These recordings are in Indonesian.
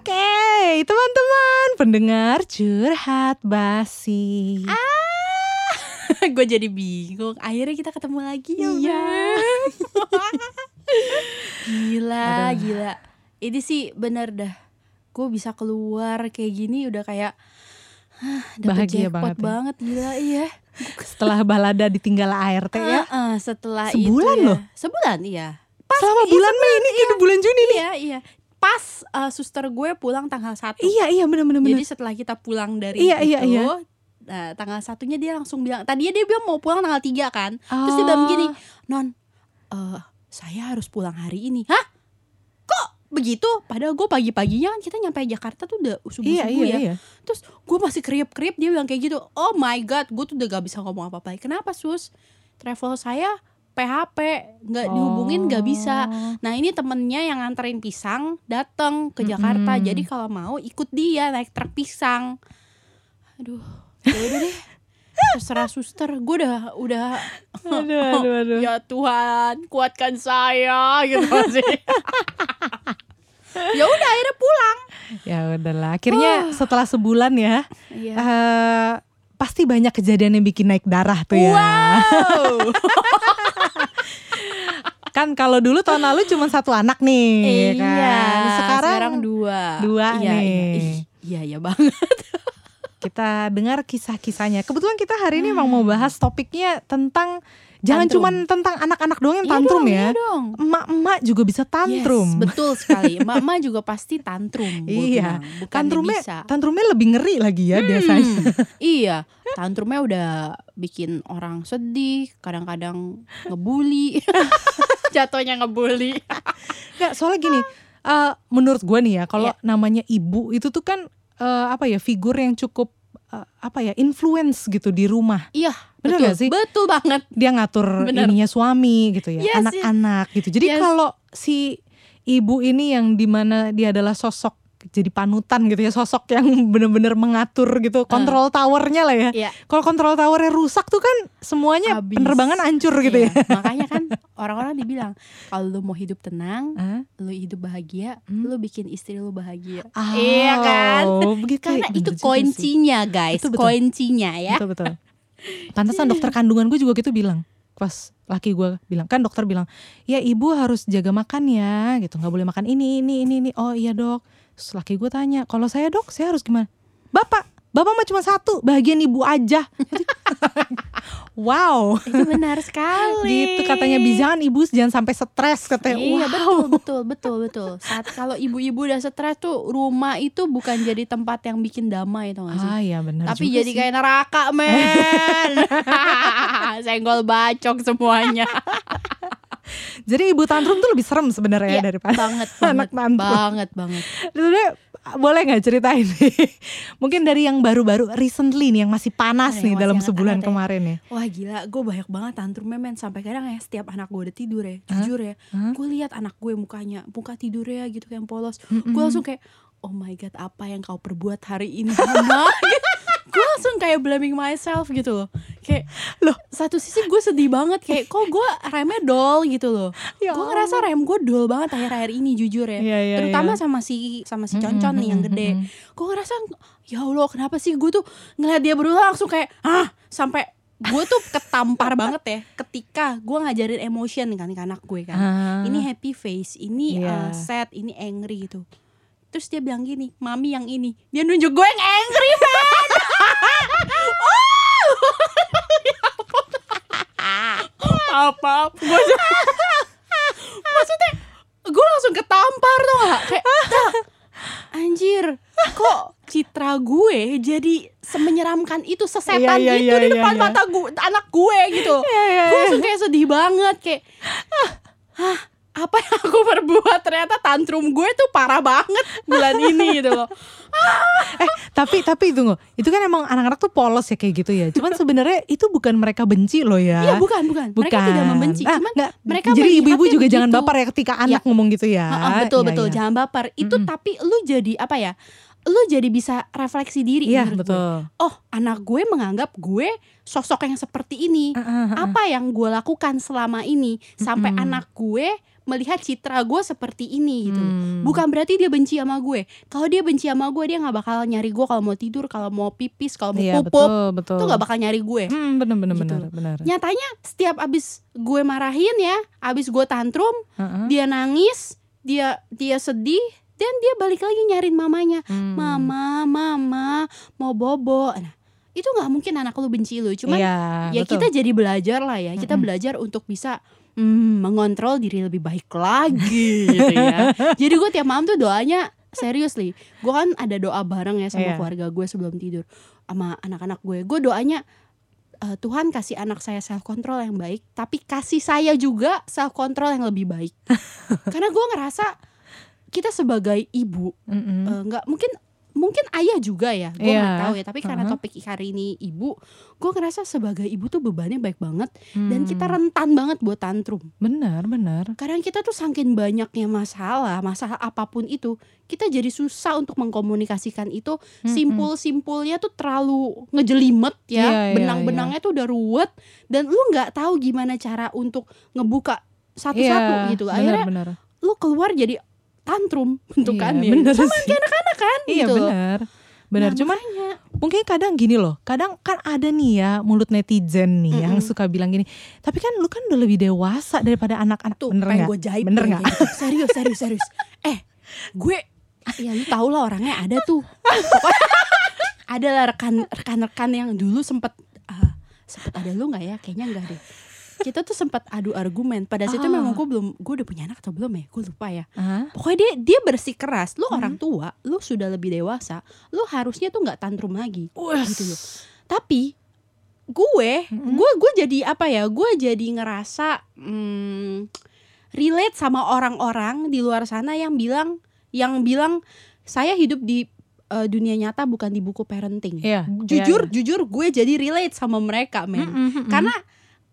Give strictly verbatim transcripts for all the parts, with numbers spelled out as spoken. Oke, okay, teman-teman pendengar curhat basi. Ah, gue jadi bingung. Akhirnya kita ketemu lagi ya. Iya. Gila, Aduh. gila. Ini sih benar dah. Gue bisa keluar kayak gini udah kayak huh, bahagia banget. Ya. banget gila iya. Setelah balada ditinggal A R T uh, ya. Uh, setelah sebulan itu, loh. Ya. Sebulan iya. Pas selama iya, bulan Mei ini, iya, ini bulan Juni iya, nih. Iya, iya. Pas uh, suster gue pulang tanggal satu. Iya iya benar-benar. Jadi setelah kita pulang dari iya, itu, iya, iya. Nah, tanggal satunya dia langsung bilang. Tadinya dia bilang mau pulang tanggal tiga kan. Oh. Terus dia bilang gini, non, uh, saya harus pulang hari ini. Hah? Kok begitu? Padahal gue pagi-paginya kan kita nyampe Jakarta tuh udah subuh-subuh iya, iya, ya. Iya. Terus gue masih kriep-kriep dia bilang kayak gitu. Oh my god, gue tuh udah gak bisa ngomong apa-apa. Kenapa sus? Travel saya P H P nggak dihubungin nggak bisa. Nah ini temennya yang nganterin pisang datang ke Jakarta. Mm-hmm. Jadi kalau mau ikut dia naik truk pisang. Aduh, yaudah deh. Terserah suster, gue udah udah. Aduh, aduh, aduh. Ya Tuhan kuatkan saya gitu sih. Ya udah akhirnya pulang. Ya udahlah. Akhirnya uh. setelah sebulan ya. Iya. Uh, pasti banyak kejadian yang bikin naik darah tuh ya. Wow. Kan kalau dulu tahun lalu cuma satu anak nih, iya, kan? Sekarang, sekarang dua, dua iya, nih. Iya, iya, iya banget. Kita dengar kisah-kisahnya. Kebetulan kita hari ini hmm. emang mau bahas topiknya tentang tantrum. Jangan cuma tentang anak-anak doang yang iya tantrum dong, ya. Iya dong. Emak-emak juga bisa tantrum. Yes, betul sekali. Emak-emak juga pasti tantrum. Iya. Bukan tantrumnya, bisa. tantrumnya lebih ngeri lagi ya hmm. biasanya. Iya. Tantrumnya udah bikin orang sedih. Kadang-kadang ngebully. Jatuhnya ngebully. Nggak, soalnya gini. Uh, menurut gue nih ya. Kalau yeah. namanya ibu itu tuh kan. Uh, apa ya figur yang cukup uh, apa ya influence gitu di rumah. Iya, benar enggak sih? Betul banget. Dia ngatur bener. ininya suami gitu ya, yes, anak-anak yes. gitu. Jadi yes. kalau si ibu ini yang dimana dia adalah sosok jadi panutan gitu ya, sosok yang benar-benar mengatur gitu, kontrol uh. towernya lah ya. Yeah. Kalau kontrol towernya rusak tuh kan semuanya abis. Penerbangan hancur gitu yeah. ya. Makanya kan orang-orang dibilang kalau lu mau hidup tenang, huh? lu hidup bahagia, hmm? lu bikin istri lu bahagia. Oh, iya kan? Begitu. Karena itu koincinya guys, betul, betul. koincinya ya. Betul betul. Pantesan dokter kandungan gue juga gitu bilang. Pas laki gue bilang, kan dokter bilang, ya ibu harus jaga makan ya, gitu. Gak boleh makan ini, ini, ini, ini. Oh iya dok. Terus laki gue tanya, kalau saya dok, saya harus gimana? Bapak, bapak mah cuma satu, bagian ibu aja. Wow, itu benar sekali. Gitu katanya, jangan ibu jangan sampai stres katanya. Iya wow. betul betul betul betul. Saat kalau ibu-ibu udah stres tuh rumah itu bukan jadi tempat yang bikin damai tau gak sih? Ah iya benar. Tapi jadi sih. kayak neraka men. Senggol bacok semuanya. Jadi ibu tantrum tuh lebih serem sebenarnya ya, daripada banget, anak tantrum. Banget banget. Sebenarnya boleh nggak ceritain nih? Mungkin dari yang baru-baru recently nih yang masih panas Aduh, nih masih dalam sebulan ya. kemarin ya. Wah gila, gue banyak banget tantrumnya men. Sampai kadang ya setiap anak gue udah tidur ya, jujur huh? ya, huh? gue lihat anak gue mukanya, muka tidurnya gitu yang polos. Mm-hmm. Gue langsung kayak, oh my god, apa yang kau perbuat hari ini? Gue langsung kayak blaming myself gitu loh. Kayak loh satu sisi gue sedih banget. Kayak kok gue remnya dol gitu loh ya. Gue ngerasa rem gue dol banget akhir-akhir ini jujur ya, ya, ya terutama ya. sama si sama si Concon mm-hmm. nih yang gede. Gue ngerasa ya Allah kenapa sih gue tuh ngeliat dia berulang langsung kayak ah sampai gue tuh ketampar banget ya ketika gue ngajarin emotion kan ke anak gue kan. Ah. Ini happy face, ini yeah. uh, sad, ini angry gitu. Terus dia bilang gini, mami yang ini. Dia nunjuk gue yang angry man. Apa? Maksudnya gue langsung ketampar tuh gak? Kayak anjir kok citra gue jadi semenyeramkan itu, sesetan iya, iya, itu iya, di depan iya, mata gue, anak gue gitu. Iya, iya, gue langsung kayak sedih banget. Kayak hah apa yang aku perbuat, ternyata tantrum gue tuh parah banget bulan ini gitu loh. Eh tapi tapi itu itu kan emang anak-anak tuh polos ya kayak gitu ya. Cuman sebenarnya itu bukan mereka benci loh ya. Iya bukan bukan. bukan. Mereka tidak membenci. Ah, cuman enggak. mereka jadi ibu-ibu juga begitu. Jangan baper ya ketika anak ya. ngomong gitu ya. Ha-ha, betul ya, betul ya. Jangan baper. Itu mm-hmm. tapi lu jadi apa ya? Lu jadi bisa refleksi diri ya, betul. Gue. Oh anak gue menganggap gue sosok yang seperti ini. uh, uh, uh, uh. Apa yang gue lakukan selama ini sampai mm-hmm. anak gue melihat citra gue seperti ini gitu. Hmm. Bukan berarti dia benci sama gue. Kalau dia benci sama gue, dia nggak bakal nyari gue kalau mau tidur, kalau mau pipis, kalau mau ya, pupuk, itu nggak bakal nyari gue. Hmm, bener-bener gitu. Bener. Nyatanya setiap abis gue marahin ya, abis gue tantrum, uh-huh. dia nangis, dia dia sedih. Dan dia balik lagi nyariin mamanya, hmm. mama, mama, mau bobo. Nah, itu nggak mungkin anak lu benci lu. Cuman ya, ya kita jadi belajar lah ya. Kita mm-hmm. belajar untuk bisa mm, mengontrol diri lebih baik lagi. Gitu ya. Jadi gue tiap malam tuh doanya seriously. Gue kan ada doa bareng ya sama yeah. keluarga gue sebelum tidur, sama anak-anak gue. Gue doanya, Uh, Tuhan kasih anak saya self control yang baik, tapi kasih saya juga self control yang lebih baik. Karena gue ngerasa kita sebagai ibu mm-hmm. uh, gak, mungkin mungkin ayah juga ya, gue yeah. gak tahu ya. Tapi karena uh-huh. topik hari ini ibu, gue ngerasa sebagai ibu tuh bebannya baik banget. hmm. Dan kita rentan banget buat tantrum. Benar, benar. Kadang kita tuh saking banyaknya masalah, masalah apapun itu, kita jadi susah untuk mengkomunikasikan itu. hmm. Simpul-simpulnya tuh terlalu ngejelimet ya. yeah, Benang-benangnya yeah, yeah. tuh udah ruwet. Dan lu gak tahu gimana cara untuk ngebuka satu-satu yeah, gitu. Akhirnya benar, benar. lu keluar jadi tantrum bentukannya, iya, sama kayak anak-anak kan iya, gitu. Iya benar, benar. Nah, cuman makanya. Mungkin kadang gini loh, kadang kan ada nih ya mulut netizen nih mm-hmm. yang suka bilang gini, tapi kan lu kan udah lebih dewasa daripada anak-anak. Tuh, bener nggak? Jahit, bener nggak? Gitu. Serius, serius, serius. Eh, gue, ya lu tau lah orangnya ada tuh. Ada lah rekan-rekan yang dulu sempet, uh, sempet ada lu nggak ya? Kayaknya nggak deh. Kita tuh sempat adu argumen. Pada saat oh. itu memang gue belum, gue udah punya anak atau belum ya? Gue lupa ya. Uh-huh. Pokoknya dia dia bersikeras, lu uh-huh. orang tua, lu sudah lebih dewasa, lu harusnya tuh nggak tantrum lagi. Ush. Gitu loh. Tapi gue, uh-huh. gue gue jadi apa ya? Gue jadi ngerasa hmm, relate sama orang-orang di luar sana yang bilang, yang bilang saya hidup di Uh, dunia nyata bukan di buku parenting. Yeah. Jujur, yeah. jujur gue jadi relate sama mereka, men. Uh-huh, uh-huh. Karena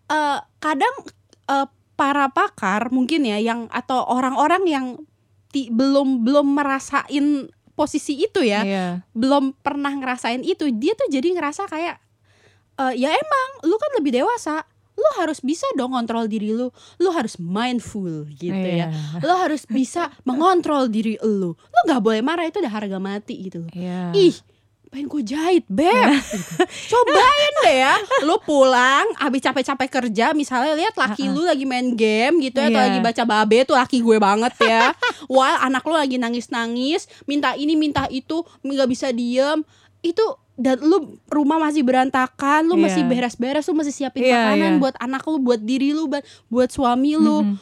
Uh, kadang uh, para pakar mungkin ya yang atau orang-orang yang ti, belum belum merasain posisi itu ya, yeah. belum pernah ngerasain itu, dia tuh jadi ngerasa kayak uh, ya emang lu kan lebih dewasa, lu harus bisa dong kontrol diri lu, lu harus mindful gitu yeah. ya, lu harus bisa mengontrol diri lu, lu nggak boleh marah, itu udah harga mati gitu. Yeah. Ih, pengen gue jahit, Beb. Cobain deh ya. Lu pulang abis capek-capek kerja, misalnya lihat laki uh-uh. lu lagi main game gitu ya, yeah. atau lagi baca babe, tuh laki gue banget ya. Wah, anak lu lagi nangis-nangis, minta ini minta itu, gak bisa diem. Itu, dan lu rumah masih berantakan, lu yeah. masih beres-beres, lu masih siapin yeah, makanan yeah. buat anak lu, buat diri lu, buat suami lu. Mm-hmm.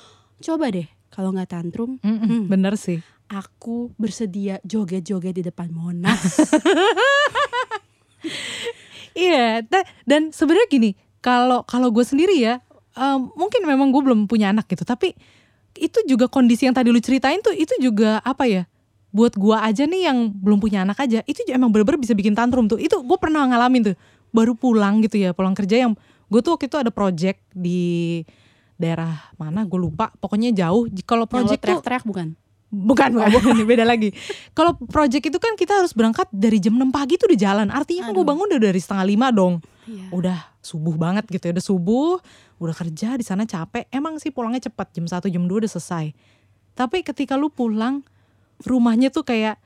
Coba deh, kalau gak tantrum. Mm-hmm. Bener sih. Aku bersedia joget-joget di depan Monas. Iya, yeah, dan sebenarnya gini, kalau kalau gue sendiri ya, um, mungkin memang gue belum punya anak gitu, tapi itu juga kondisi yang tadi lu ceritain tuh, itu juga apa ya? Buat gue aja nih yang belum punya anak aja, itu emang bener-bener bisa bikin tantrum tuh. Itu gue pernah ngalamin tuh, baru pulang gitu ya, pulang kerja yang gue tuh waktu itu ada project di daerah mana gue lupa, pokoknya jauh. Kalau project tuh teriak-teriak bukan? Bukan, bukan, bukan, beda lagi. Kalau project itu kan kita harus berangkat dari jam enam pagi tuh udah jalan. Artinya gue bangun udah dari setengah lima dong. Iya. Udah subuh banget gitu ya, udah subuh, udah kerja di sana capek. Emang sih pulangnya cepat, jam satu, jam dua udah selesai. Tapi ketika lu pulang, rumahnya tuh kayak,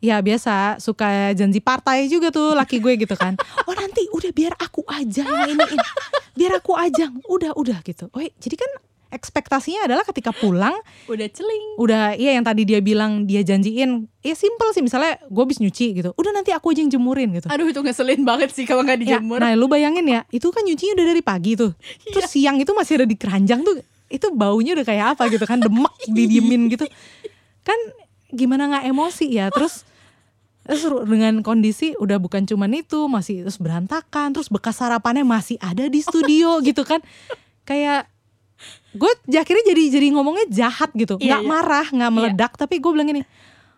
ya biasa, suka janji partai juga tuh laki gue gitu kan. Oh nanti udah biar aku aja yang ini, ini. Biar aku aja, udah, udah gitu. Oh, jadi kan ekspektasinya adalah ketika pulang udah celing, udah iya yang tadi dia bilang dia janjiin, ya simple sih, misalnya gue habis nyuci gitu, udah nanti aku aja yang jemurin gitu. Aduh itu ngeselin banget sih kalau nggak dijemur ya. Nah lu bayangin ya, itu kan nyucinya udah dari pagi tuh, terus yeah. siang itu masih ada di keranjang tuh, itu baunya udah kayak apa gitu kan, demek didiemin gitu kan, gimana nggak emosi ya. Terus terus dengan kondisi udah bukan cuman itu, masih terus berantakan, terus bekas sarapannya masih ada di studio gitu kan, kayak gue akhirnya jadi jadi ngomongnya jahat gitu, yeah, nggak yeah. marah, nggak meledak, yeah. tapi gue bilang gini,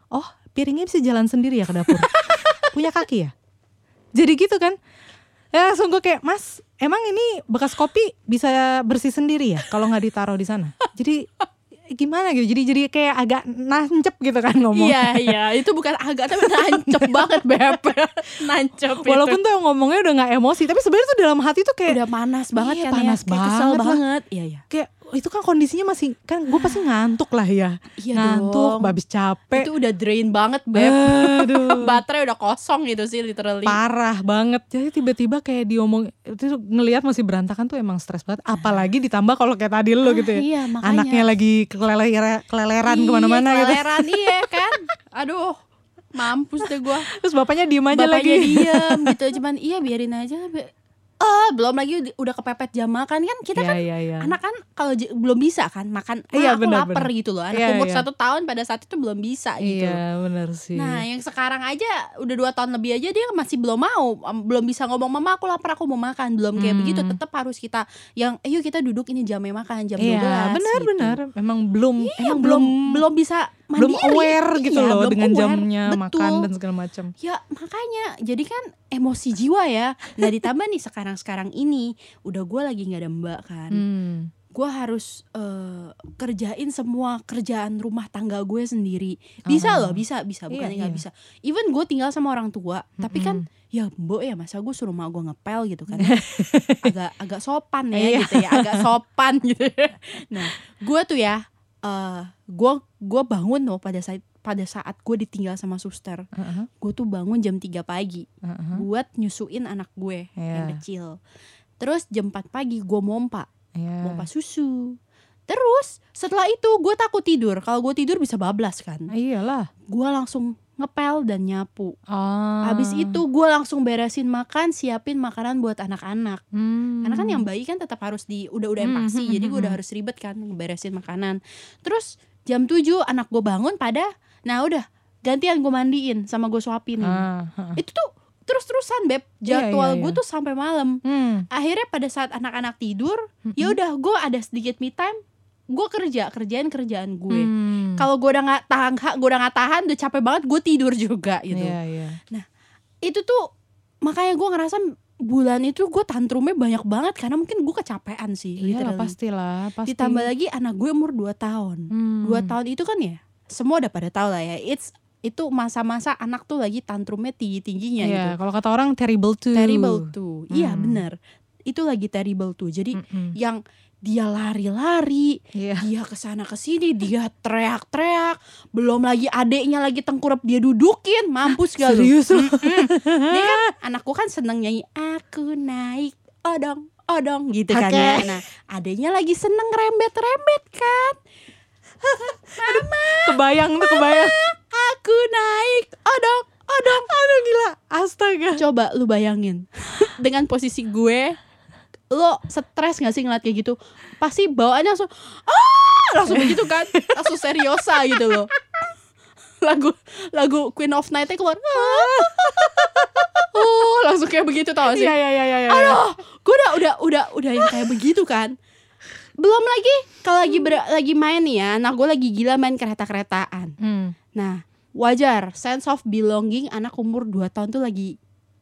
oh piringnya bisa jalan sendiri ya ke dapur, punya kaki ya, jadi gitu kan, ya langsung gue kayak, mas emang ini bekas kopi bisa bersih sendiri ya kalau nggak ditaruh di sana, jadi gimana gitu, jadi jadi kayak agak nancep gitu kan ngomong. Iya yeah, iya, yeah. itu bukan agak tapi nancep banget Beb, nancep. Walaupun itu. Tuh ngomongnya udah nggak emosi, tapi sebenarnya tuh dalam hati tuh kayak udah panas banget, iya, kan panas ya, panas banget, kesel banget. Iya iya. Kayak itu kan kondisinya masih, kan gue pasti ngantuk lah ya. Iya ngantuk, habis capek. Itu udah drain banget Beb. Aduh. Baterai udah kosong gitu sih literally. Parah banget. Jadi tiba-tiba kayak diomong, itu ngelihat masih berantakan tuh emang stres banget. Apalagi ditambah kalau kayak tadi lo ah, gitu ya. Iya, anaknya lagi kelelera, keleleran iya, kemana-mana gitu. Keleleran iya kan. Aduh. Mampus deh gue. Terus bapaknya diem aja bapaknya lagi. Bapaknya diem gitu. Cuman iya biarin aja. Oh, belum lagi udah kepepet jam makan kan. Kita yeah, kan yeah, yeah. anak kan kalau j- belum bisa kan makan. Nah yeah, aku bener, lapar bener. gitu loh. Anak yeah, umur yeah. satu tahun pada saat itu belum bisa gitu. Iya yeah, benar sih. Nah yang sekarang aja udah dua tahun lebih aja dia masih belum mau. Belum bisa ngomong mama aku lapar aku mau makan. Belum kayak hmm. begitu. Tetap harus kita yang ayo kita duduk ini jamnya makan jam yeah, dua belas. Benar-benar gitu. Memang belum yeah, emang belum belum bisa mandiri. Belum aware gitu iya, loh dengan aware. Jamnya betul. Makan dan segala macam. Ya makanya jadi kan emosi jiwa ya. Nah ditambah nih sekarang-sekarang ini udah gue lagi gak ada mbak kan hmm. Gue harus uh, kerjain semua kerjaan rumah tangga gue sendiri. Bisa uh-huh. loh bisa bisa bukan iya, iya. gak bisa. Even gue tinggal sama orang tua mm-hmm. tapi kan ya mbok ya masa gue suruh mak gue ngepel gitu kan. Agak agak sopan ya gitu ya. Agak sopan gitu ya. Nah gue tuh ya gue uh, gue bangun loh pada saat pada saat gue ditinggal sama suster, uh-huh. gue tuh bangun jam tiga pagi uh-huh. buat nyusuin anak gue yeah. yang kecil. Terus jam empat pagi gue mompa, yeah. mompa susu. Terus setelah itu gue takut tidur. Kalau gue tidur bisa bablas kan? Iyalah. Gue langsung ngepel dan nyapu. Ah. Abis itu gue langsung beresin makan, siapin makanan buat anak-anak. Hmm. Karena kan yang bayi kan tetap harus di udah-udah empasi, hmm. jadi gue udah harus ribet kan beresin makanan. Terus jam tujuh anak gue bangun pada, nah udah gantian gue mandiin sama gue suapin. Ah. Itu tuh terus-terusan Beb, jadwal yeah, yeah, yeah. gue tuh sampai malam. Hmm. Akhirnya pada saat anak-anak tidur, hmm. ya udah gue ada sedikit me time. Gue kerja, kerjain kerjaan gue. Hmm. Kalau gue udah gak tahan, gue udah gak tahan, udah capek banget, gue tidur juga gitu. Yeah, yeah. Nah, itu tuh makanya gue ngerasa bulan itu gue tantrumnya banyak banget karena mungkin gue kecapean sih. Iya pastilah, pasti. Ditambah lagi anak gue umur dua tahun. Hmm. dua tahun itu kan ya, semua udah pada tahu lah ya. It's itu masa-masa anak tuh lagi tantrumnya tinggi-tingginya yeah, gitu. Kalau kata orang terrible too. Terrible too. Hmm. Iya benar. Itu lagi terrible too. Jadi mm-mm. yang dia lari-lari, yeah. dia kesana kesini, dia teriak-teriak. Belum lagi adeknya lagi tengkurap dia dudukin, mampus gak lu? Serius loh. Dia kan, anakku kan seneng nyanyi, aku naik odong, odong gitu okay. kan ya. Nah, adeknya lagi seneng rembet-rembet kan. Mama, kebayang tuh kebayang. Aku naik odong, odong, odong gila, astaga. Coba lu bayangin, dengan posisi gue. Lo stres gak sih ngeliat kayak gitu? Pasti bawaannya langsung ah langsung begitu kan, langsung seriosa gitu loh. Lagu lagu Queen of Night-nya keluar. Oh, langsung kayak begitu tau sih. Iya iya iya iya. Aduh, gue udah udah udah udah yang kayak begitu kan. Belum lagi kalau lagi ber, lagi main nih ya, nah gue lagi gila main kereta-keretaan. Hmm. Nah, wajar sense of belonging anak umur dua tahun tuh lagi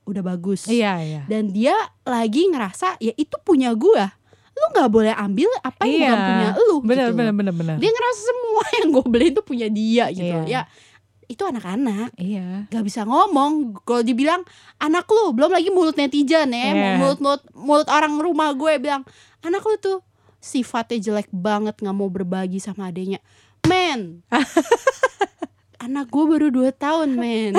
udah bagus iya, iya. Dan dia lagi ngerasa ya itu punya gua, lu nggak boleh ambil apa yang iya, bukan punya lu bener, gitu bener, bener, bener. Dia ngerasa semua yang gue beli itu punya dia gitu iya. Ya itu anak-anak iya. Gak bisa ngomong kalau dibilang anak lu, belum lagi mulut netizen ya yeah. mulut mulut mulut orang rumah gue bilang anak lu tuh sifatnya jelek banget, nggak mau berbagi sama adenya men. Anak gue baru dua tahun men.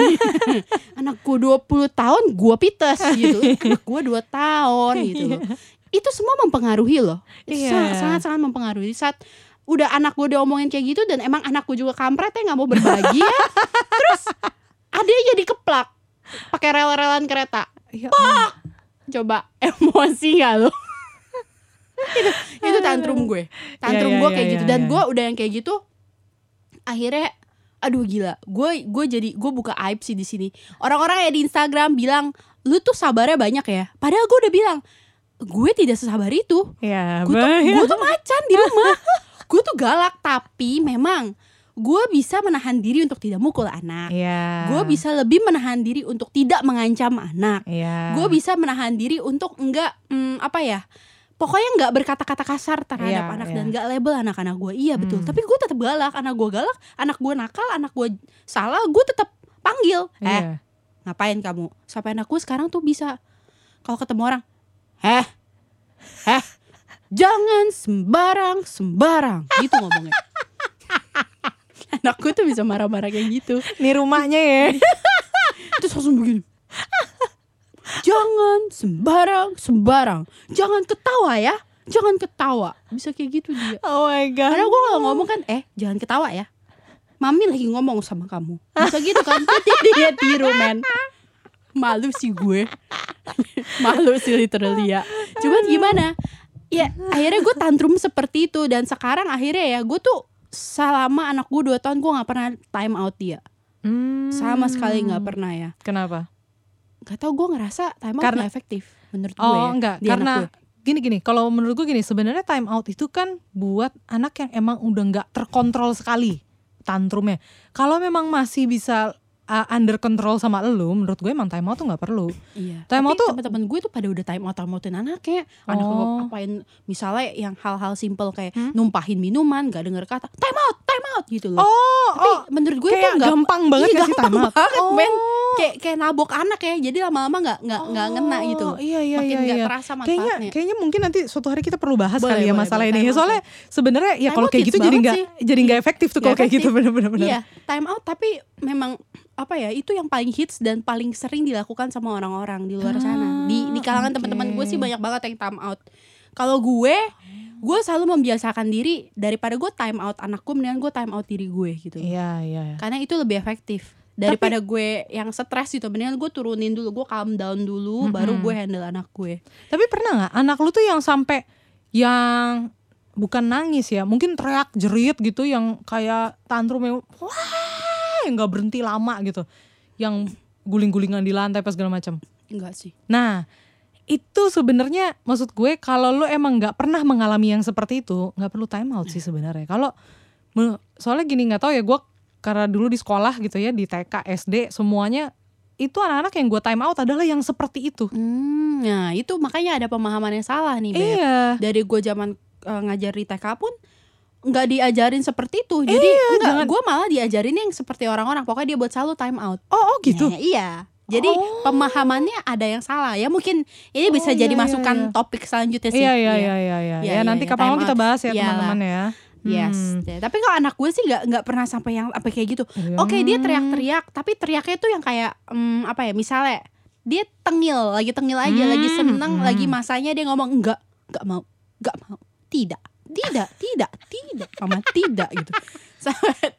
Anak gue dua puluh tahun gue pites gitu. Anak gue dua tahun gitu loh. Itu semua mempengaruhi loh yeah. Sangat-sangat mempengaruhi. Saat udah anak gue diomongin kayak gitu, dan emang anak gue juga kampretnya gak mau berbagi ya. Terus adanya jadi keplak pakai rel-relan kereta ya, oh. Coba emosi gak lo? Itu, itu tantrum gue. Tantrum yeah, gue yeah, kayak yeah, gitu yeah. Dan gue udah yang kayak gitu akhirnya aduh gila, gue gue jadi gue buka aib sih di sini. Orang-orang ya di Instagram bilang lu tuh sabarnya banyak ya. Padahal gue udah bilang gue tidak sesabar itu. Ya, gue tuh, gue tuh macan di rumah. Gue tuh galak, tapi memang gue bisa menahan diri untuk tidak mukul anak. Ya. Gue bisa lebih menahan diri untuk tidak mengancam anak. Ya. Gue bisa menahan diri untuk enggak hmm, apa ya? Pokoknya gak berkata-kata kasar terhadap yeah, anak yeah. dan gak label anak-anak gue. Iya betul, hmm. tapi gue tetap galak. Anak gue galak, anak gue nakal, anak gue salah, gue tetap panggil yeah. Eh, ngapain kamu? Sampai anak gue sekarang tuh bisa kalau ketemu orang, Eh, eh jangan sembarang-sembarang. Gitu ngomongnya. Anakku tuh bisa marah-marah kayak gitu. Nih rumahnya ya. Terus langsung begini. Jangan sembarang-sembarang. Jangan ketawa ya. Jangan ketawa. Bisa kayak gitu dia. Oh my God. Karena gue kalau ngomong kan, eh jangan ketawa ya. Mami lagi ngomong sama kamu. Bisa gitu kan. Jadi dia tiru men. Malu sih gue. Malu sih literally ya. Cuman gimana? Ya akhirnya gue tantrum seperti itu. Dan sekarang akhirnya ya, gue tuh selama anak gue dua tahun gue gak pernah time out dia. Hmm. Sama sekali gak pernah ya. Kenapa? Gak tau, gue ngerasa time out karena gak efektif menurut gue. Oh ya, enggak, karena gini-gini, kalau menurut gue gini, sebenarnya time out itu kan buat anak yang emang udah gak terkontrol sekali tantrumnya. Kalau memang masih bisa uh, under control sama elu, menurut gue emang time out tuh gak perlu. Iya. Time tapi out tuh teman-teman gue tuh pada udah time out, time outin anaknya. Anak gue oh. apain, misalnya yang hal-hal simple kayak hmm? numpahin minuman, gak denger kata, time out, time out gitu loh. Oh, tapi oh, menurut gue tuh gak gampang banget kasih time out. Banget, oh. men. Kayak kayak nabok anak ya, jadi lama-lama nggak nggak nggak oh, ngena gitu, iya, iya, makin nggak iya, iya. terasa manfaatnya. Kayaknya kayaknya mungkin nanti suatu hari kita perlu bahas boleh, kali ya boleh, masalah boleh, ini. Soalnya sebenarnya ya kalau kayak gitu jadi nggak jadi nggak efektif tuh kalau kayak gitu benar-benar. Iya, time out tapi memang apa ya, itu yang paling hits dan paling sering dilakukan sama orang-orang di luar ah, sana. Di di kalangan okay. teman-teman gue sih banyak banget yang time out. Kalau gue gue selalu membiasakan diri daripada gue time out anakku, mendingan gue time out diri gue gitu. Iya iya. iya. Karena itu lebih efektif. Daripada tapi, gue yang stres gitu, mendingan gue turunin dulu, gue calm down dulu, mm-hmm. baru gue handle anak gue. Tapi pernah nggak anak lu tuh yang sampai yang bukan nangis ya, mungkin teriak jerit gitu, yang kayak tantrum yang wah, yang nggak berhenti lama gitu, yang guling-gulingan di lantai pas segala macam? Enggak sih. Nah itu sebenarnya maksud gue, kalau lu emang nggak pernah mengalami yang seperti itu, nggak perlu time out sih sebenarnya. Kalau soalnya gini, nggak tahu ya gue. Karena dulu di sekolah gitu ya, di T K, S D, semuanya itu anak-anak yang gue time out adalah yang seperti itu. Hmm, nah itu makanya ada pemahaman yang salah nih Beb. Iya. Dari gue zaman uh, ngajar di T K pun nggak diajarin seperti itu. Jadi iya, gue malah diajarin yang seperti orang-orang. Pokoknya dia buat selalu time out. Oh, oh gitu? Nah, iya. Jadi oh. pemahamannya ada yang salah ya, mungkin ini bisa oh, iya, jadi masukan iya, iya. topik selanjutnya sih. Iya iya iya iya. Ya, ya, ya nanti iya, kapan kita bahas ya teman-teman ya. Yes, hmm. tapi kalau anak gue sih gak, gak pernah sampai yang apa kayak gitu. hmm. Oke okay, dia teriak-teriak, tapi teriaknya tuh yang kayak hmm, apa ya, misalnya dia tengil, lagi tengil aja, hmm. lagi seneng, hmm. lagi masanya dia ngomong enggak, gak mau, gak mau, tidak, tidak, tidak, tidak, sama tidak gitu.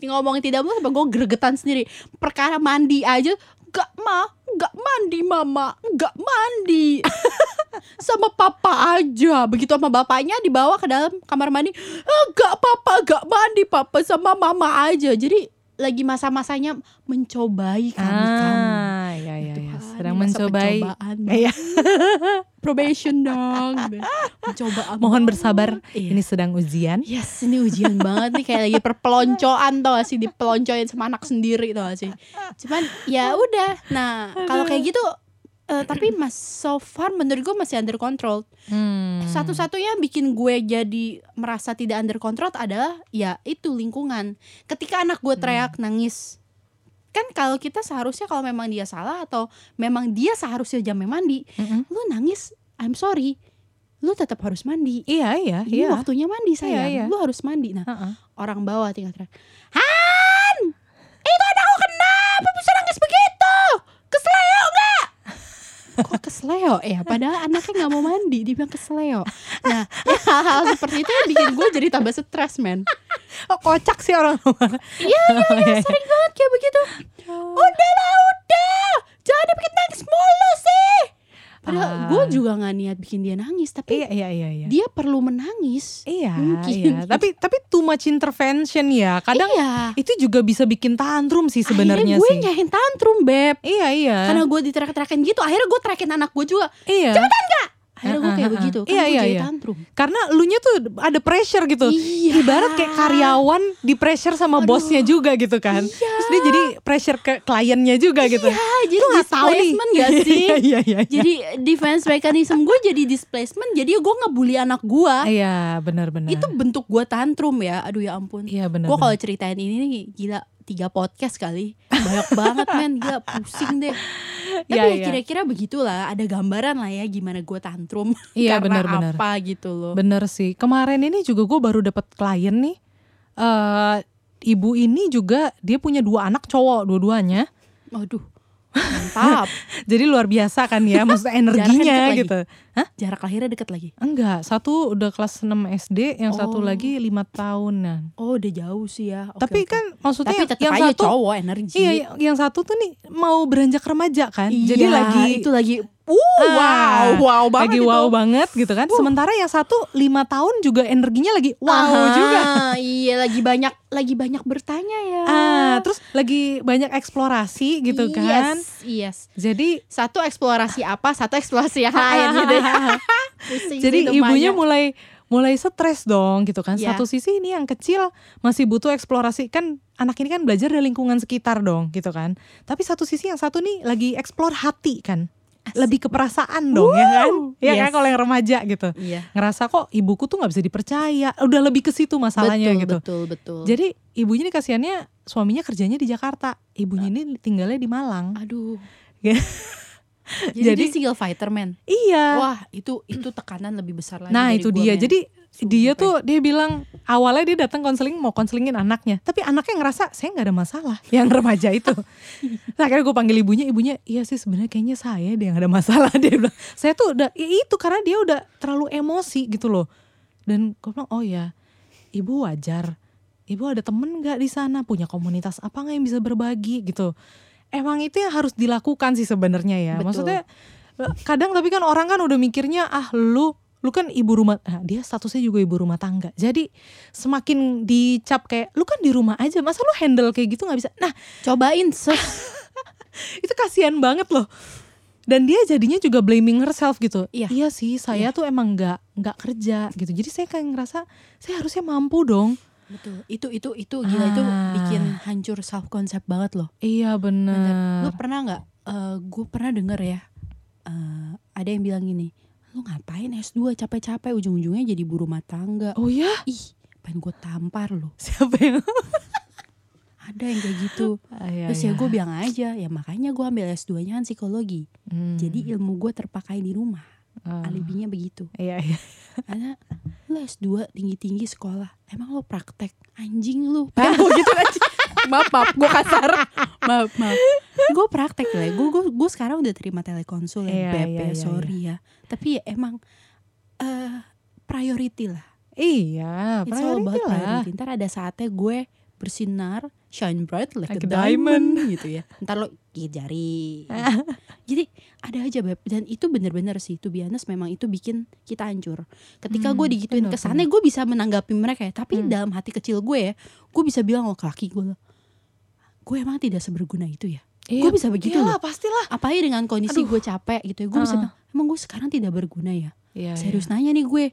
Ngomong tidak mulu sampai gue gregetan sendiri. Perkara mandi aja, gak mau, gak mandi mama, gak mandi. Sama papa aja, begitu sama bapaknya dibawa ke dalam kamar mandi, enggak papa, enggak mandi papa, sama mama aja. Jadi lagi masa-masanya mencobai kami ah, kamu. Iya iya iya, sedang mencobai. Iya. Probation dong. Mencobaan. Mohon bersabar, iya. Ini sedang ujian. Yes, ini ujian banget nih, kayak lagi perpeloncoan tau gak sih, dipeloncoin sama anak sendiri tau gak sih. Cuman ya udah. Nah, kalau kayak gitu Uh, tapi mas so far menurut gue masih under control. Hmm. Satu-satunya yang bikin gue jadi merasa tidak under control adalah ya itu lingkungan. Ketika anak gue teriak hmm. nangis, kan kalau kita seharusnya kalau memang dia salah atau memang dia seharusnya jamnya mandi, hmm. lu nangis, I'm sorry, lu tetap harus mandi. Iya iya. Ini iya. waktunya mandi sayang, iya, iya. lu harus mandi. Nah uh-uh. orang bawah tinggal teriak, Han, itu anakku kenapa bisa nangis begitu? Kesleo nggak? Kok kesleo ya, padahal anaknya gak mau mandi, dia bilang kesleo. Nah ya, hal-hal seperti itu yang bikin gue jadi tambah stres men. Oh kocak sih orang. Iya iya iya sering banget kayak begitu. Udah lah udah, jangan dibikin nangis mulu sih. Padahal ah. gue juga gak niat bikin dia nangis, tapi iya, iya, iya, iya. dia perlu menangis. Iya, mungkin. Iya. Tapi tapi too much intervention ya. Kadang iya. itu juga bisa bikin tantrum sih sebenarnya sih. Akhirnya gue nyahin tantrum Beb. Iya iya. Karena gue diterak-terakin gitu, akhirnya gue terakin anak gue juga. Iya. Cepetan gak? Akhirnya gue kayak begitu, kan iya, gue iya, jadi tantrum. Karena elunya tuh ada pressure gitu. Iya. Ibarat kayak karyawan di pressure sama Aduh. bosnya juga gitu kan. Iya. Terus dia jadi pressure ke kliennya juga gitu. Iya, jadi lu displacement gak sih? Iya, iya, iya, iya. Jadi defense mechanism gue jadi displacement. Jadi gue ngebully anak gue. Iya benar-benar. Itu bentuk gue tantrum ya. Aduh ya ampun. Iya benar. Gue kalau ceritain ini nih gila. tiga podcast kali. Banyak banget men, gila pusing deh. Tapi ya, ya, ya kira-kira begitulah, ada gambaran lah ya gimana gue tantrum ya, karena bener, bener. apa gitu loh. Bener sih, kemarin ini juga gue baru dapet klien nih. uh, Ibu ini juga dia punya dua anak cowok dua-duanya. Aduh, mantap. Jadi luar biasa kan ya, maksudnya energinya gitu. Hah? Jarak lahirnya deket lagi? Enggak, satu udah kelas enam S D, yang oh. satu lagi lima tahunan. Oh udah jauh sih ya. Oke, tapi oke. kan maksudnya tapi tetap yang aja satu cowok energi. Iya, yang satu tuh nih mau beranjak remaja kan. Iya, jadi lagi itu lagi uh, wow, wow banget. Lagi wow itu. banget gitu kan. Uh. Sementara yang satu lima tahun juga energinya lagi wow Aha, juga. Iya, lagi banyak lagi banyak bertanya ya. Ah, terus lagi banyak eksplorasi gitu yes, kan. Yes. Jadi satu eksplorasi apa, satu eksplorasi yang lain gitu. Jadi ibunya mulai mulai stres dong gitu kan. Yeah. Satu sisi ini yang kecil masih butuh eksplorasi kan, anak ini kan belajar dari lingkungan sekitar dong gitu kan. Tapi satu sisi yang satu nih lagi eksplor hati kan. Asik. Lebih ke perasaan dong. Woo! Ya kan? Ya yes. kan kalau yang remaja gitu. Yeah. Ngerasa kok ibuku tuh nggak bisa dipercaya. Udah lebih ke situ masalahnya betul, gitu. Betul, betul. Jadi ibunya nih kasihannya suaminya kerjanya di Jakarta, ibunya ini tinggalnya di Malang. Aduh. Jadi, Jadi single fighter man. Iya. Wah itu itu tekanan lebih besar lagi. Nah dari itu gua, dia. Man. Jadi Sumpah. dia tuh dia bilang awalnya dia datang konseling mau konselingin anaknya, tapi anaknya ngerasa saya nggak ada masalah. Yang remaja itu. Nah, akhirnya gue panggil ibunya, ibunya iya sih sebenarnya kayaknya saya dia yang ada masalah, dia bilang. Saya tuh udah ya itu karena dia udah terlalu emosi gitu loh. Dan gue bilang oh ya ibu wajar. Ibu ada temen nggak di sana, punya komunitas apa nggak yang bisa berbagi gitu. Emang itu yang harus dilakukan sih sebenarnya ya. Betul. Maksudnya kadang tapi kan orang kan udah mikirnya ah lu lu kan ibu rumah, nah, dia statusnya juga ibu rumah tangga. Jadi semakin dicap kayak lu kan di rumah aja, masa lu handle kayak gitu nggak bisa. Nah cobain sus. Itu kasihan banget loh. Dan dia jadinya juga blaming herself gitu. Iya, iya sih saya iya. tuh emang nggak nggak kerja gitu. Jadi saya kayak ngerasa saya harusnya mampu dong. Betul, itu itu itu gila ah. itu bikin hancur self concept banget loh. Iya benar. Lo pernah nggak? Uh, gue pernah denger ya, uh, ada yang bilang gini, lo ngapain S dua capek-capek ujung-ujungnya jadi ibu rumah tangga. Oh ya? Ih, pengen gue tampar lo. Siapa yang? Ada yang kayak gitu. Ah, iya, Terus iya. ya gue bilang aja, ya makanya gue ambil S dua-nya kan psikologi. Hmm. Jadi ilmu gue terpakai di rumah. Uh. Alibinya begitu. Iya iya. Karena lu S dua tinggi-tinggi sekolah, emang lu praktek anjing lu. Kan gue gitu anjing. Maaf maaf gue kasar. Maaf maaf. Gue praktek lah. Gue gue gue sekarang udah terima telekonsul ya. B P iya, iya, sorry iya. ya. Tapi ya emang uh, priority lah. Iya. It's all about priority. Ntar ada saatnya gue bersinar shine bright like, like a diamond. diamond gitu ya. Ntar lo gigit jari. Jadi ada aja Beb, dan itu benar-benar sih to be honest, memang itu bikin kita hancur. Ketika hmm, gue digituin bener, kesannya bener. gue bisa menanggapi mereka ya, tapi hmm. dalam hati kecil gue ya, gue bisa bilang lo oh, ke laki gue, gue emang tidak seberguna itu ya. Iya, gue bisa begitu loh. Iyalah pastilah. Apalagi dengan kondisi Aduh. gue capek gitu ya, gue uh. bisa bilang emang gue sekarang tidak berguna ya. Iya, Serius iya. nanya nih gue.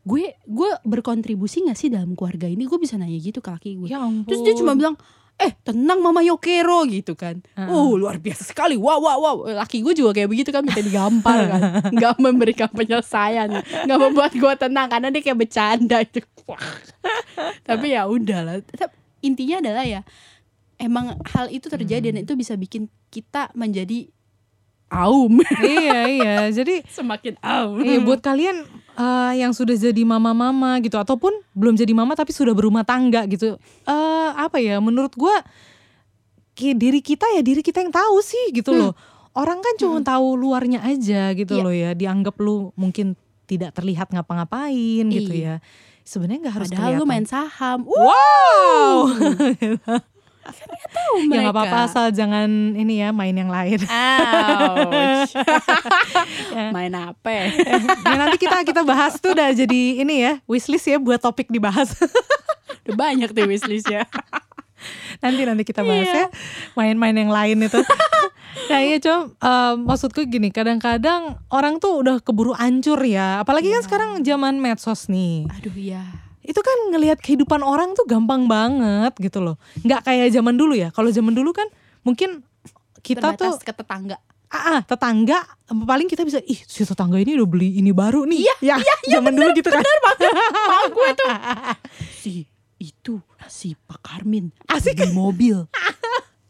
gue gue berkontribusi nggak sih dalam keluarga ini, gue bisa nanya gitu ke laki gue. Ya ampun. Terus dia cuma bilang eh tenang mama yokero gitu kan. uh. Oh luar biasa sekali, wow wow wow. Laki gue juga kayak begitu kan, minta digampar kan, nggak memberikan penyelesaian, nggak membuat gue tenang karena dia kayak bercanda itu. Tapi ya udahlah, intinya adalah ya emang hal itu terjadi hmm. dan itu bisa bikin kita menjadi aum. Iya iya, jadi semakin aum. Iya, buat kalian uh, yang sudah jadi mama-mama gitu ataupun belum jadi mama tapi sudah berumah tangga gitu, uh, apa ya, menurut gue diri kita ya diri kita yang tahu sih gitu hmm. loh. Orang kan cuma hmm. tahu luarnya aja gitu yeah. loh ya, dianggap lu mungkin tidak terlihat ngapa-ngapain Iyi. gitu ya. Sebenarnya nggak harus. Padahal kelihatan. Lu main saham. Wow. Akhirnya tahu mereka. Ya gak apa-apa asal jangan ini ya main yang lain. Ouch. Main apa? Nah, nanti kita kita bahas tuh udah jadi ini ya wishlist ya buat topik dibahas. Udah banyak tuh wishlist ya. Nanti nanti kita bahas yeah. ya main-main yang lain itu. Nah iya com, uh, maksudku gini, kadang-kadang orang tuh udah keburu hancur ya. Apalagi yeah. kan sekarang zaman medsos nih. Aduh ya. Itu kan ngelihat kehidupan orang tuh gampang banget gitu loh. Nggak kayak zaman dulu ya. Kalau zaman dulu kan mungkin kita terbatas tuh ke tetangga. Ah, ah, tetangga paling kita bisa ih si tetangga ini udah beli ini baru nih. Iya, ya, iya, zaman iya, bener, dulu gitu kan. Bener banget. Mau gue tuh. Si itu si Pak Karmin asik di mobil.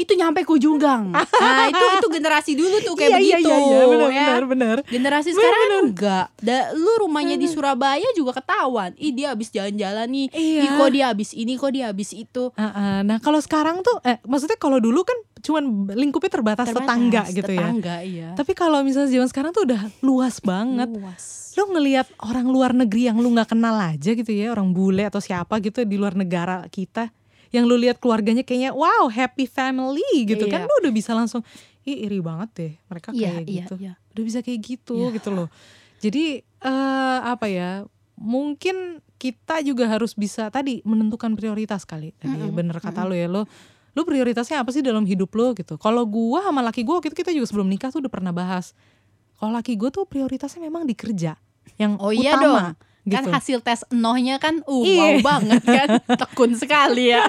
Itu nyampe ke ujung gang. Nah itu itu generasi dulu tuh kayak iya, begitu. Iya iya benar ya. benar benar. Generasi bener, sekarang bener. enggak. Da, lu rumahnya bener. di Surabaya juga ketahuan. Ih dia habis jalan-jalan nih. Iya. Ih kok dia habis ini, kok dia habis itu. Uh, uh, nah kalau sekarang tuh eh maksudnya kalau dulu kan cuman lingkupnya terbatas, terbatas tetangga gitu tetangga, ya. Tetangga iya. Tapi kalau misalnya zaman sekarang tuh udah luas banget. Luas. Lu ngelihat orang luar negeri yang lu enggak kenal aja gitu ya, orang bule atau siapa gitu di luar negara kita. Yang lu lihat keluarganya kayaknya wow happy family gitu iya. kan lu udah bisa langsung ih iri banget deh mereka kayak iya, gitu iya, iya. udah bisa kayak gitu iya. gitu loh. Jadi uh, apa ya mungkin kita juga harus bisa tadi menentukan prioritas kali tadi mm-hmm. bener kata mm-hmm. lu ya lo lu prioritasnya apa sih dalam hidup lu gitu. Kalau gua sama laki gua waktu itu kita juga sebelum nikah tuh udah pernah bahas kalau laki gua tuh prioritasnya memang di kerja yang oh, utama iya dong. Gitu. Kan hasil tes enohnya kan uh, wow banget kan tekun sekali ya.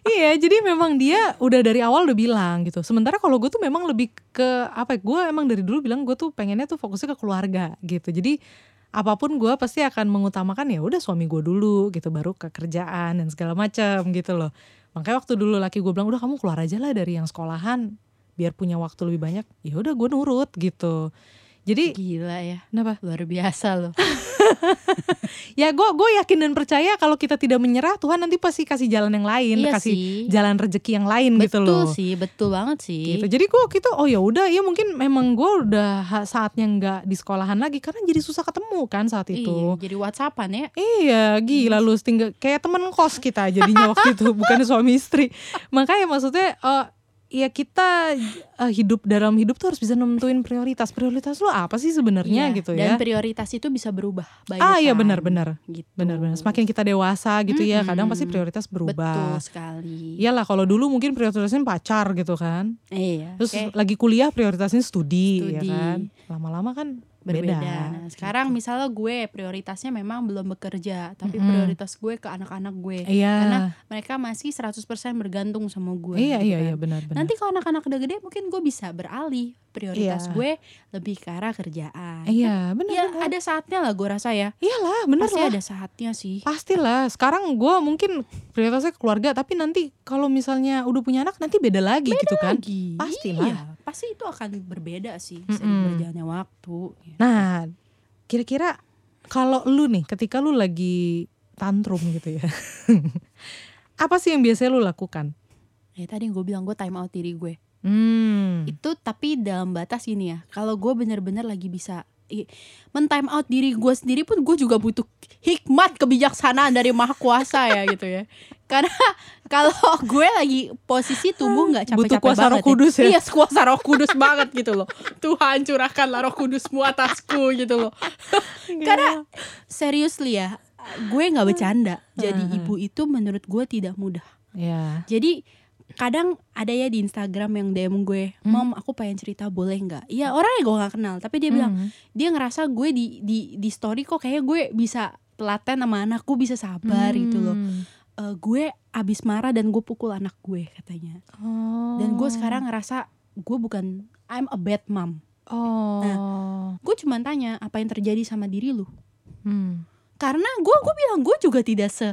Iya jadi memang dia udah dari awal udah bilang gitu. Sementara kalau gue tuh memang lebih ke apa ya, gue emang dari dulu bilang gue tuh pengennya tuh fokusnya ke keluarga gitu. Jadi apapun gue pasti akan mengutamakan ya udah suami gue dulu gitu, baru ke kerjaan dan segala macam gitu loh. Makanya waktu dulu laki gue bilang udah kamu keluar aja lah dari yang sekolahan biar punya waktu lebih banyak. Ya udah gue nurut gitu. Jadi gila ya. Kenapa? Luar biasa loh. Ya gue gue yakin dan percaya kalau kita tidak menyerah Tuhan nanti pasti kasih jalan yang lain, iya kasih sih. jalan rezeki yang lain betul gitu loh. Betul sih, betul banget sih. Gitu. Jadi gue gitu, oh ya udah, ya mungkin memang gue udah saatnya nggak di sekolahan lagi karena jadi susah ketemu kan saat itu. Iya, jadi WhatsAppan ya? Iya, gila lu tinggal kayak teman kos kita jadinya waktu itu bukan suami istri. Makanya maksudnya. Uh, Ya kita uh, hidup dalam hidup tuh harus bisa nentuin prioritas. Prioritas lu apa sih sebenarnya iya, gitu ya. Dan prioritas itu bisa berubah. Ah iya benar-benar. Gitu. Benar-benar. Semakin kita dewasa gitu mm-hmm. ya, kadang pasti prioritas berubah. Betul sekali. Iyalah kalau dulu mungkin prioritasnya pacar gitu kan. Iya. Terus okay. lagi kuliah prioritasnya studi, studi. ya kan. Lama-lama kan berbeda. Nah, sekarang gitu. Misalnya gue prioritasnya memang belum bekerja, tapi mm-hmm. prioritas gue ke anak-anak gue. Iya. Karena mereka masih seratus persen bergantung sama gue. Iya, gitu iya, kan. iya benar-benar. Nanti kalau anak-anak udah gede mungkin gue bisa beralih prioritas iya. gue lebih ke arah kerjaan. Iya, benar. Ya, ada saatnya lah gue rasa ya. Iyalah, benar lah. Pasti ada saatnya sih. Pastilah. Sekarang gue mungkin prioritasnya keluarga, tapi nanti kalau misalnya udah punya anak nanti beda lagi beda gitu kan. Lagi. Pastilah. Iya, pasti itu akan berbeda sih mm-hmm. seiring berjalannya waktu. Nah, kira-kira kalau lu nih ketika lu lagi tantrum gitu ya. Apa sih yang biasanya lu lakukan? Ya tadi gue bilang gue time out diri gue. Hmm. Itu tapi dalam batas ini ya. Kalau gue benar-benar lagi bisa men-time out diri gue sendiri pun gue juga butuh hikmat kebijaksanaan dari Maha Kuasa ya gitu ya. Karena kalau gue lagi posisi tubuh nggak capek-capek banget, kuasa Roh Kudus ya. Iya, kuasa Roh Kudus banget gitu loh. Tuhan curahkanlah Roh Kudusmu atasku gitu loh. Karena seriously ya, gue nggak bercanda. Jadi ibu itu menurut gue tidak mudah. Yeah. Jadi kadang ada ya di Instagram yang D M gue, Mom aku pengen cerita boleh nggak? Iya orangnya gue nggak kenal, tapi dia bilang mm. dia ngerasa gue di di di story kok kayaknya gue bisa telaten sama anakku, bisa sabar mm. gitu loh. Uh, gue abis marah dan gue pukul anak gue katanya. Oh. Dan gue sekarang ngerasa gue bukan I'm a bad mom. Oh. Nah, gue cuma tanya apa yang terjadi sama diri lu? Mm. Karena gue gue bilang gue juga tidak se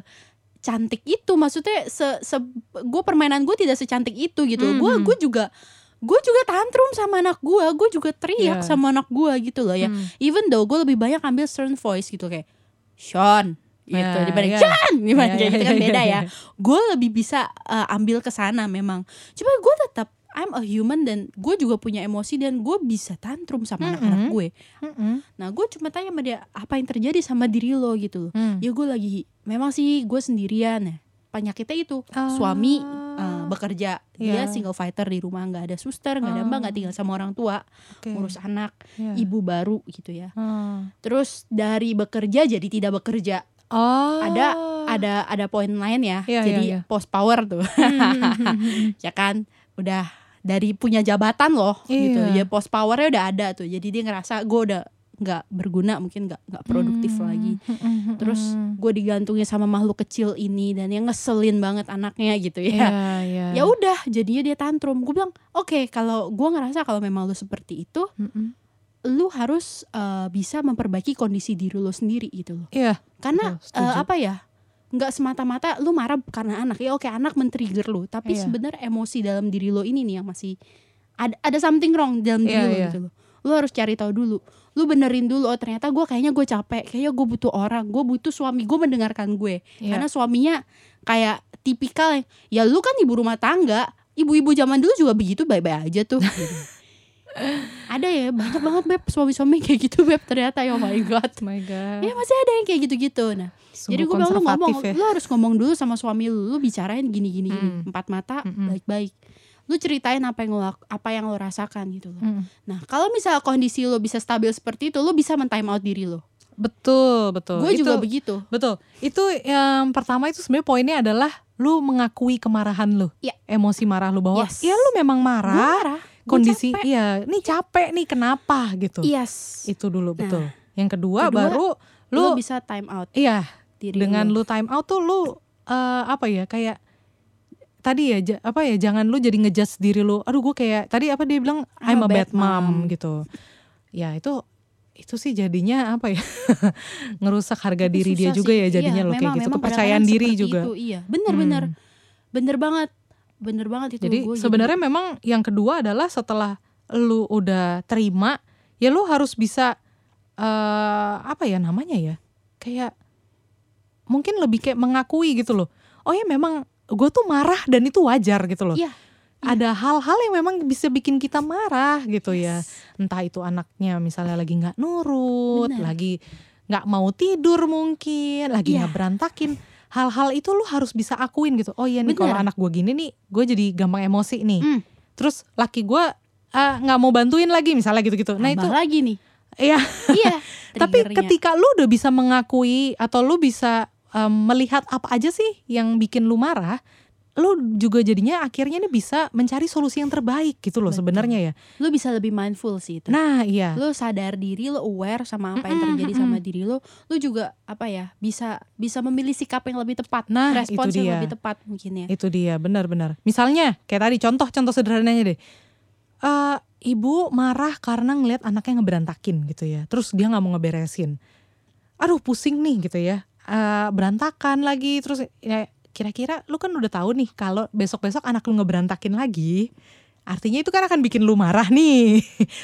cantik itu, maksudnya se, se gue permainan gue tidak secantik itu gitu. Mm-hmm. Gue gue juga gue juga tantrum sama anak gue, gue juga teriak yeah. sama anak gue gitu loh ya. Mm. Even though gue lebih banyak ambil stern voice gitu kayak Sean gitu yeah, dibanding yeah. Sean, dibanding yeah, yeah, gitu kan beda yeah, yeah. ya. Gue lebih bisa uh, ambil ke sana memang. Cuma gue tetap I'm a human dan gue juga punya emosi dan gue bisa tantrum sama mm-hmm. anak-anak gue. Mm-hmm. Nah gue cuma tanya sama dia apa yang terjadi sama diri lo gitu loh. Mm. Ya gue lagi memang sih gue sendirian ya. Penyakitnya itu ah. suami uh, bekerja, yeah. dia single fighter di rumah, nggak ada suster, nggak ah. ada mbak, nggak tinggal sama orang tua, okay. ngurus anak, yeah. ibu baru gitu ya. Ah. Terus dari bekerja jadi tidak bekerja. Oh. Ada ada ada poin lain ya. Yeah, jadi yeah, yeah. post power tuh, mm-hmm. ya kan. Udah dari punya jabatan loh iya. gitu ya, post powernya udah ada tuh, jadi dia ngerasa gue udah nggak berguna, mungkin nggak nggak produktif hmm. lagi. Terus gue digantungin sama makhluk kecil ini dan yang ngeselin banget anaknya gitu ya. Yeah, yeah. Ya udah jadinya dia tantrum. Gue bilang oke okay, kalau gue ngerasa kalau memang lu seperti itu, mm-mm. lu harus uh, bisa memperbaiki kondisi diri lu sendiri gitu loh. Yeah. Karena betul, setuju. uh, apa ya? nggak semata-mata lu marah karena anak, ya oke anak men-trigger lu, tapi yeah. sebenarnya emosi dalam diri lo ini nih yang masih ada, ada something wrong dalam diri yeah, lo yeah. gitu lo. Lu harus cari tahu dulu, lu benerin dulu, oh ternyata gue kayaknya gue capek, kayaknya gue butuh orang, gue butuh suami gue mendengarkan gue, yeah. karena suaminya kayak tipikal yang, ya lu kan ibu rumah tangga, ibu-ibu zaman dulu juga begitu, baik-baik aja tuh. Ada ya banyak banget beb suami-suami kayak gitu beb ternyata, oh my god, oh my god, ya masih ada yang kayak gitu-gitu. Nah, sungguh jadi gue bilang lu ngomong, ya? Lu harus ngomong dulu sama suami lu, lu bicarain gini-gini hmm. gini, empat mata, hmm. baik-baik. Lu ceritain apa yang lo apa yang lo rasakan gitu loh. Hmm. Nah, kalau misal kondisi lo bisa stabil seperti itu, lo bisa men-time out diri lo. Betul, betul. Gue juga begitu. Betul. Itu yang pertama itu sebenarnya poinnya adalah lu mengakui kemarahan lu. Ya. Emosi marah lu bahwa yes. ya lu memang marah. Gua marah. Kondisi capek. Iya, nih capek nih kenapa gitu. Yes. Itu dulu betul. Nah, yang kedua, kedua baru lu, lu bisa time out. Iya. Dengan lu. lu time out tuh lu uh, apa ya kayak tadi ya j- apa ya jangan lu jadi ngejudge diri lu. Aduh gue kayak tadi apa dia bilang I'm, I'm a bad, bad mom. mom gitu. Ya itu itu sih jadinya apa ya ngerusak harga itu diri dia sih. juga ya jadinya iya, loh memang, kayak gitu kepercayaan diri juga. Itu, iya. Bener hmm. bener bener banget. Bener banget itu. Jadi sebenarnya gitu. Memang yang kedua adalah setelah lu udah terima, ya lu harus bisa uh, apa ya namanya ya, kayak mungkin lebih kayak mengakui gitu loh. Oh ya memang gue tuh marah dan itu wajar gitu loh. Iya. Ada hal-hal yang memang bisa bikin kita marah gitu yes. ya. Entah itu anaknya misalnya lagi nggak nurut, bener. Lagi nggak mau tidur mungkin, lagi yeah. ngeberantakin. Hal-hal itu lu harus bisa akuin gitu. Oh iya nih kalau anak gue gini nih, gue jadi gampang emosi nih. Mm. Terus laki gue uh, gak mau bantuin lagi misalnya gitu-gitu. Nah itu lagi nih. Iya. Iya. Tapi ketika lu udah bisa mengakui atau lu bisa um, melihat apa aja sih yang bikin lu marah, lu juga jadinya akhirnya nih bisa mencari solusi yang terbaik gitu loh sebenarnya ya. Lu bisa lebih mindful sih itu. Nah iya. Lu sadar diri, lu aware sama apa mm-mm, yang terjadi mm-mm. sama diri lu. Lu juga apa ya bisa bisa memilih sikap yang lebih tepat. Nah respons itu dia. Yang lebih tepat mungkin ya. Itu dia benar-benar. Misalnya kayak tadi contoh-contoh sederhananya deh. Uh, ibu marah karena ngelihat anaknya ngeberantakin gitu ya. Terus dia nggak mau ngeberesin. Aduh pusing nih gitu ya. Uh, berantakan lagi terus ya, kira-kira lu kan udah tahu nih kalau besok-besok anak lu ngeberantakin lagi, artinya itu kan akan bikin lu marah nih.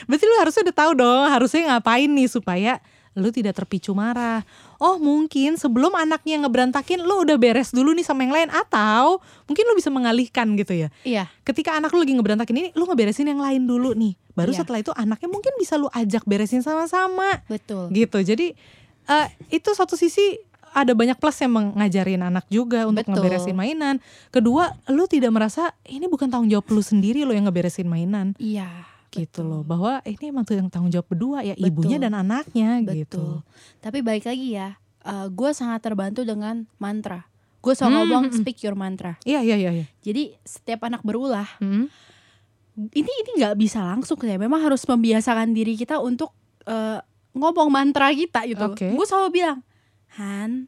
Berarti lu harusnya udah tahu dong harusnya ngapain nih supaya lu tidak terpicu marah. Oh mungkin sebelum anaknya ngeberantakin lu udah beres dulu nih sama yang lain, atau mungkin lu bisa mengalihkan gitu ya. Iya. Ketika anak lu lagi ngeberantakin ini, lu ngeberesin yang lain dulu nih. Baru iya. setelah itu anaknya mungkin bisa lu ajak beresin sama-sama. Betul. Gitu. Jadi uh, itu satu sisi ada banyak plus yang mengajarin anak juga untuk betul. Ngeberesin mainan. Kedua, lu tidak merasa ini bukan tanggung jawab lu sendiri lo yang ngeberesin mainnan. Iya, gitu loh. Bahwa ini emang tuh yang tanggung jawab berdua ya, betul. Ibunya dan anaknya betul. Gitu. Tapi balik lagi ya, uh, gue sangat terbantu dengan mantra. Gue selalu hmm. ngomong speak your mantra. Iya, iya, iya. Jadi setiap anak berulah, hmm. ini ini nggak bisa langsung ya. Memang harus membiasakan diri kita untuk uh, ngomong mantra kita gitu. Okay. Gue selalu bilang. Han,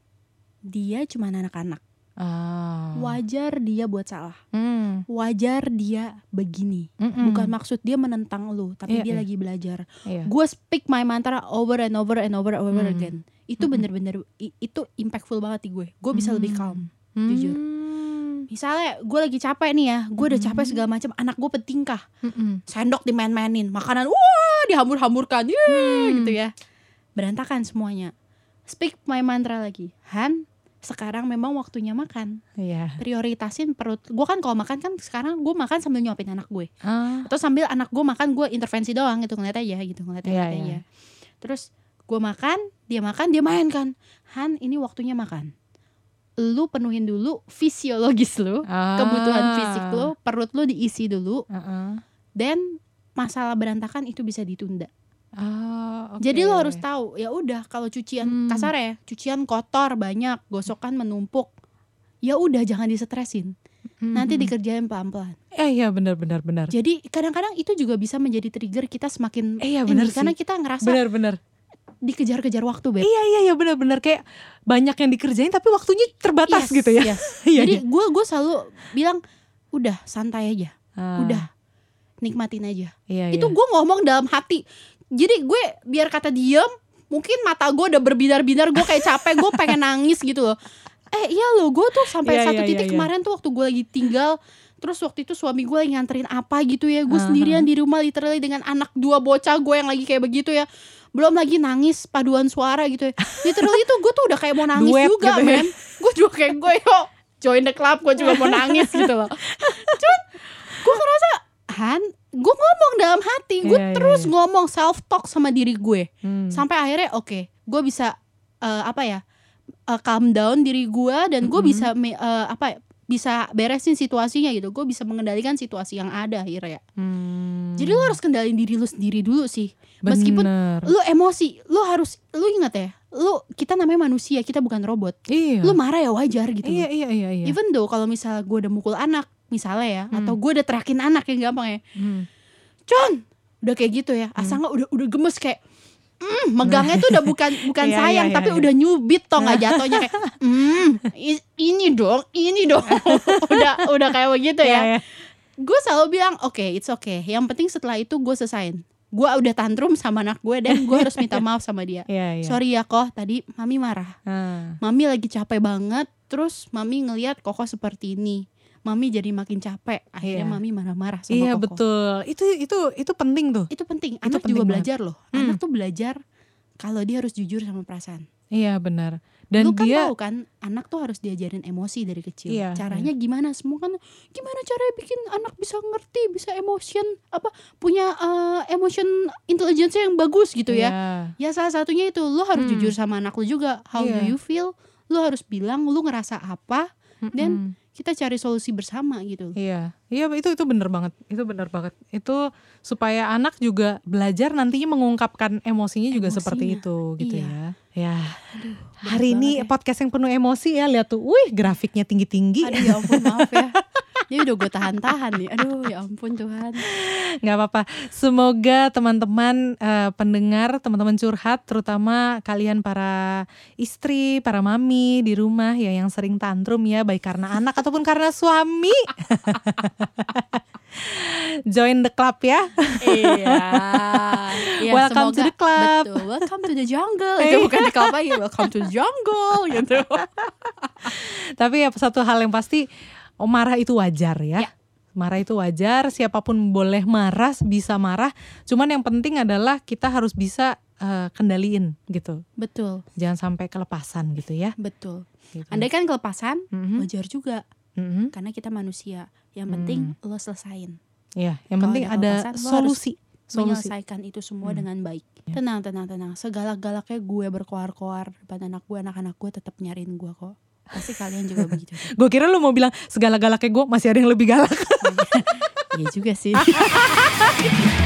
dia cuma anak-anak. Oh. Wajar dia buat salah. Hmm. Wajar dia begini. Mm-mm. Bukan maksud dia menentang lu, tapi yeah, dia yeah. lagi belajar. Yeah. Gue speak my mantra over and over and over and over mm. again. Itu mm-mm. bener-bener i- itu impactful banget di gue. Gue bisa mm. lebih calm, mm. jujur. Misalnya gue lagi capek nih ya, gue udah capek segala macam. Anak gue petingkah, mm-mm. sendok dimain-mainin, makanan wah dihambur-hamburkan, yeah, mm. gitu ya, berantakan semuanya. Speak my mantra lagi. Han, sekarang memang waktunya makan. Yeah. Prioritasin perut. Gue kan kalau makan kan sekarang gue makan sambil nyuapin anak gue. Uh. Atau sambil anak gue makan gue intervensi doang gitu ngeliat aja gitu ngeliat aja. Yeah, yeah. Terus gue makan, dia makan, dia main kan. Han, ini waktunya makan. Lu penuhin dulu fisiologis lu, ah. kebutuhan fisik lu, perut lu diisi dulu. Uh-uh. Dan masalah berantakan itu bisa ditunda. Oh, okay. Jadi lo harus tahu ya udah kalau cucian hmm. kasar ya cucian kotor banyak gosokan menumpuk ya udah jangan disetresin hmm. nanti dikerjain pelan-pelan. Eh ya benar-benar benar. Jadi kadang-kadang itu juga bisa menjadi trigger kita semakin eh, ya, benar ini, karena kita ngerasa benar-benar dikejar-kejar waktu beb. Iya iya iya benar-benar kayak banyak yang dikerjain tapi waktunya terbatas yes, gitu ya. Yes. Jadi gue gue selalu bilang udah santai aja, ah. udah nikmatin aja. Iya, itu iya. gue ngomong dalam hati. Jadi gue biar kata diem, mungkin mata gue udah berbinar-binar, gue kayak capek, gue pengen nangis gitu loh. eh iya loh, gue tuh sampai yeah, satu yeah, titik yeah, kemarin yeah. tuh waktu gue lagi tinggal, terus waktu itu suami gue lagi nganterin apa gitu ya, gue uh-huh. sendirian di rumah literally dengan anak dua bocah gue yang lagi kayak begitu ya, belum lagi nangis paduan suara gitu ya, literally tuh gue tuh udah kayak mau nangis duet juga gitu, men. Gue juga kayak gue yuk join the club, gue juga mau nangis gitu loh. Cuman gue ngerasa Han, gue ngomong dalam hati, gue yeah, terus yeah, yeah. ngomong self talk sama diri gue hmm. sampai akhirnya oke okay, gue bisa uh, apa ya uh, calm down diri gue dan gue mm-hmm. bisa uh, apa bisa beresin situasinya gitu, gue bisa mengendalikan situasi yang ada akhirnya. Hmm. Jadi lo harus kendalin diri lo sendiri dulu sih. Bener. Meskipun lo emosi, lo harus, lo ingat ya, lo kita namanya manusia, kita bukan robot. Iya. Lo marah ya wajar gitu. Iya iya iya. iya. Even though kalau misalnya gue udah mukul anak misalnya ya, hmm. atau gue udah teriakin anak yang gampang ya, hmm. Con, udah kayak gitu ya, asal nggak udah udah gemes kayak. Mm, megangnya tuh udah bukan bukan yeah, sayang yeah, yeah, tapi yeah. udah nyubit toh nggak jatuhnya kayak mm, ini dong ini dong udah udah kayak begitu yeah, ya yeah. Gue selalu bilang oke okay, it's okay, yang penting setelah itu gue selesain, gue udah tantrum sama anak gue dan gue harus minta maaf sama dia yeah, yeah. Sorry ya Koh, tadi mami marah hmm. mami lagi capek banget, terus mami ngelihat Koko seperti ini, mami jadi makin capek, akhirnya yeah. mami marah-marah sama yeah, Koko. Iya betul, itu itu itu penting tuh. Itu penting. Anak itu penting juga banget. Belajar loh. Hmm. Anak tuh belajar kalau dia harus jujur sama perasaan. Iya yeah, benar. Dan lu kan dia tahu kan, anak tuh harus diajarin emosi dari kecil. Yeah, caranya yeah. gimana? Semua kan gimana caranya bikin anak bisa ngerti, bisa emotion apa punya uh, emotion intelligence yang bagus gitu yeah. ya. Ya salah satunya itu lu harus hmm. jujur sama anak lu juga. How yeah. do you feel? Lu harus bilang lu ngerasa apa dan kita cari solusi bersama gitu. Iya, iya itu itu benar banget, itu benar banget. Itu supaya anak juga belajar nantinya mengungkapkan emosinya, emosinya. juga seperti itu gitu iya. ya. Ya. Aduh, hari ini ya. Podcast yang penuh emosi ya, lihat tuh, wih grafiknya tinggi-tinggi. Aduh ya ampun maaf ya. Jadi udah gue tahan-tahan nih. Aduh ya ampun Tuhan. Gak apa-apa. Semoga teman-teman uh, pendengar, teman-teman curhat, terutama kalian para istri, para mami di rumah ya yang sering tantrum ya, baik karena anak ataupun karena suami. Join the club ya. Iya. Ya, welcome semoga, to the club. Betul. Welcome to the jungle. Itu bukan di club lagi. Welcome to the jungle. Gitu. Tapi ya satu hal yang pasti, oh, marah itu wajar ya. ya. Marah itu wajar. Siapapun boleh marah, bisa marah. Cuman yang penting adalah kita harus bisa uh, kendaliin gitu. Betul. Jangan sampai kelepasan gitu ya. Betul. Gitu. Andai kan kelepasan, mm-hmm. wajar juga. Mm-hmm. Karena kita manusia. Yang penting mm. lo selesain. Iya. Yang Kalo penting ada, ada solusi. Menyelesaikan itu semua hmm. dengan baik. Tenang, tenang, tenang. Segalak-galaknya gue berkoar-koar depan anak gue, anak-anak gue tetap nyariin gue kok. Pasti kalian juga begitu. Gue kira lu mau bilang segala-galaknya gue masih ada yang lebih galak. Iya juga sih.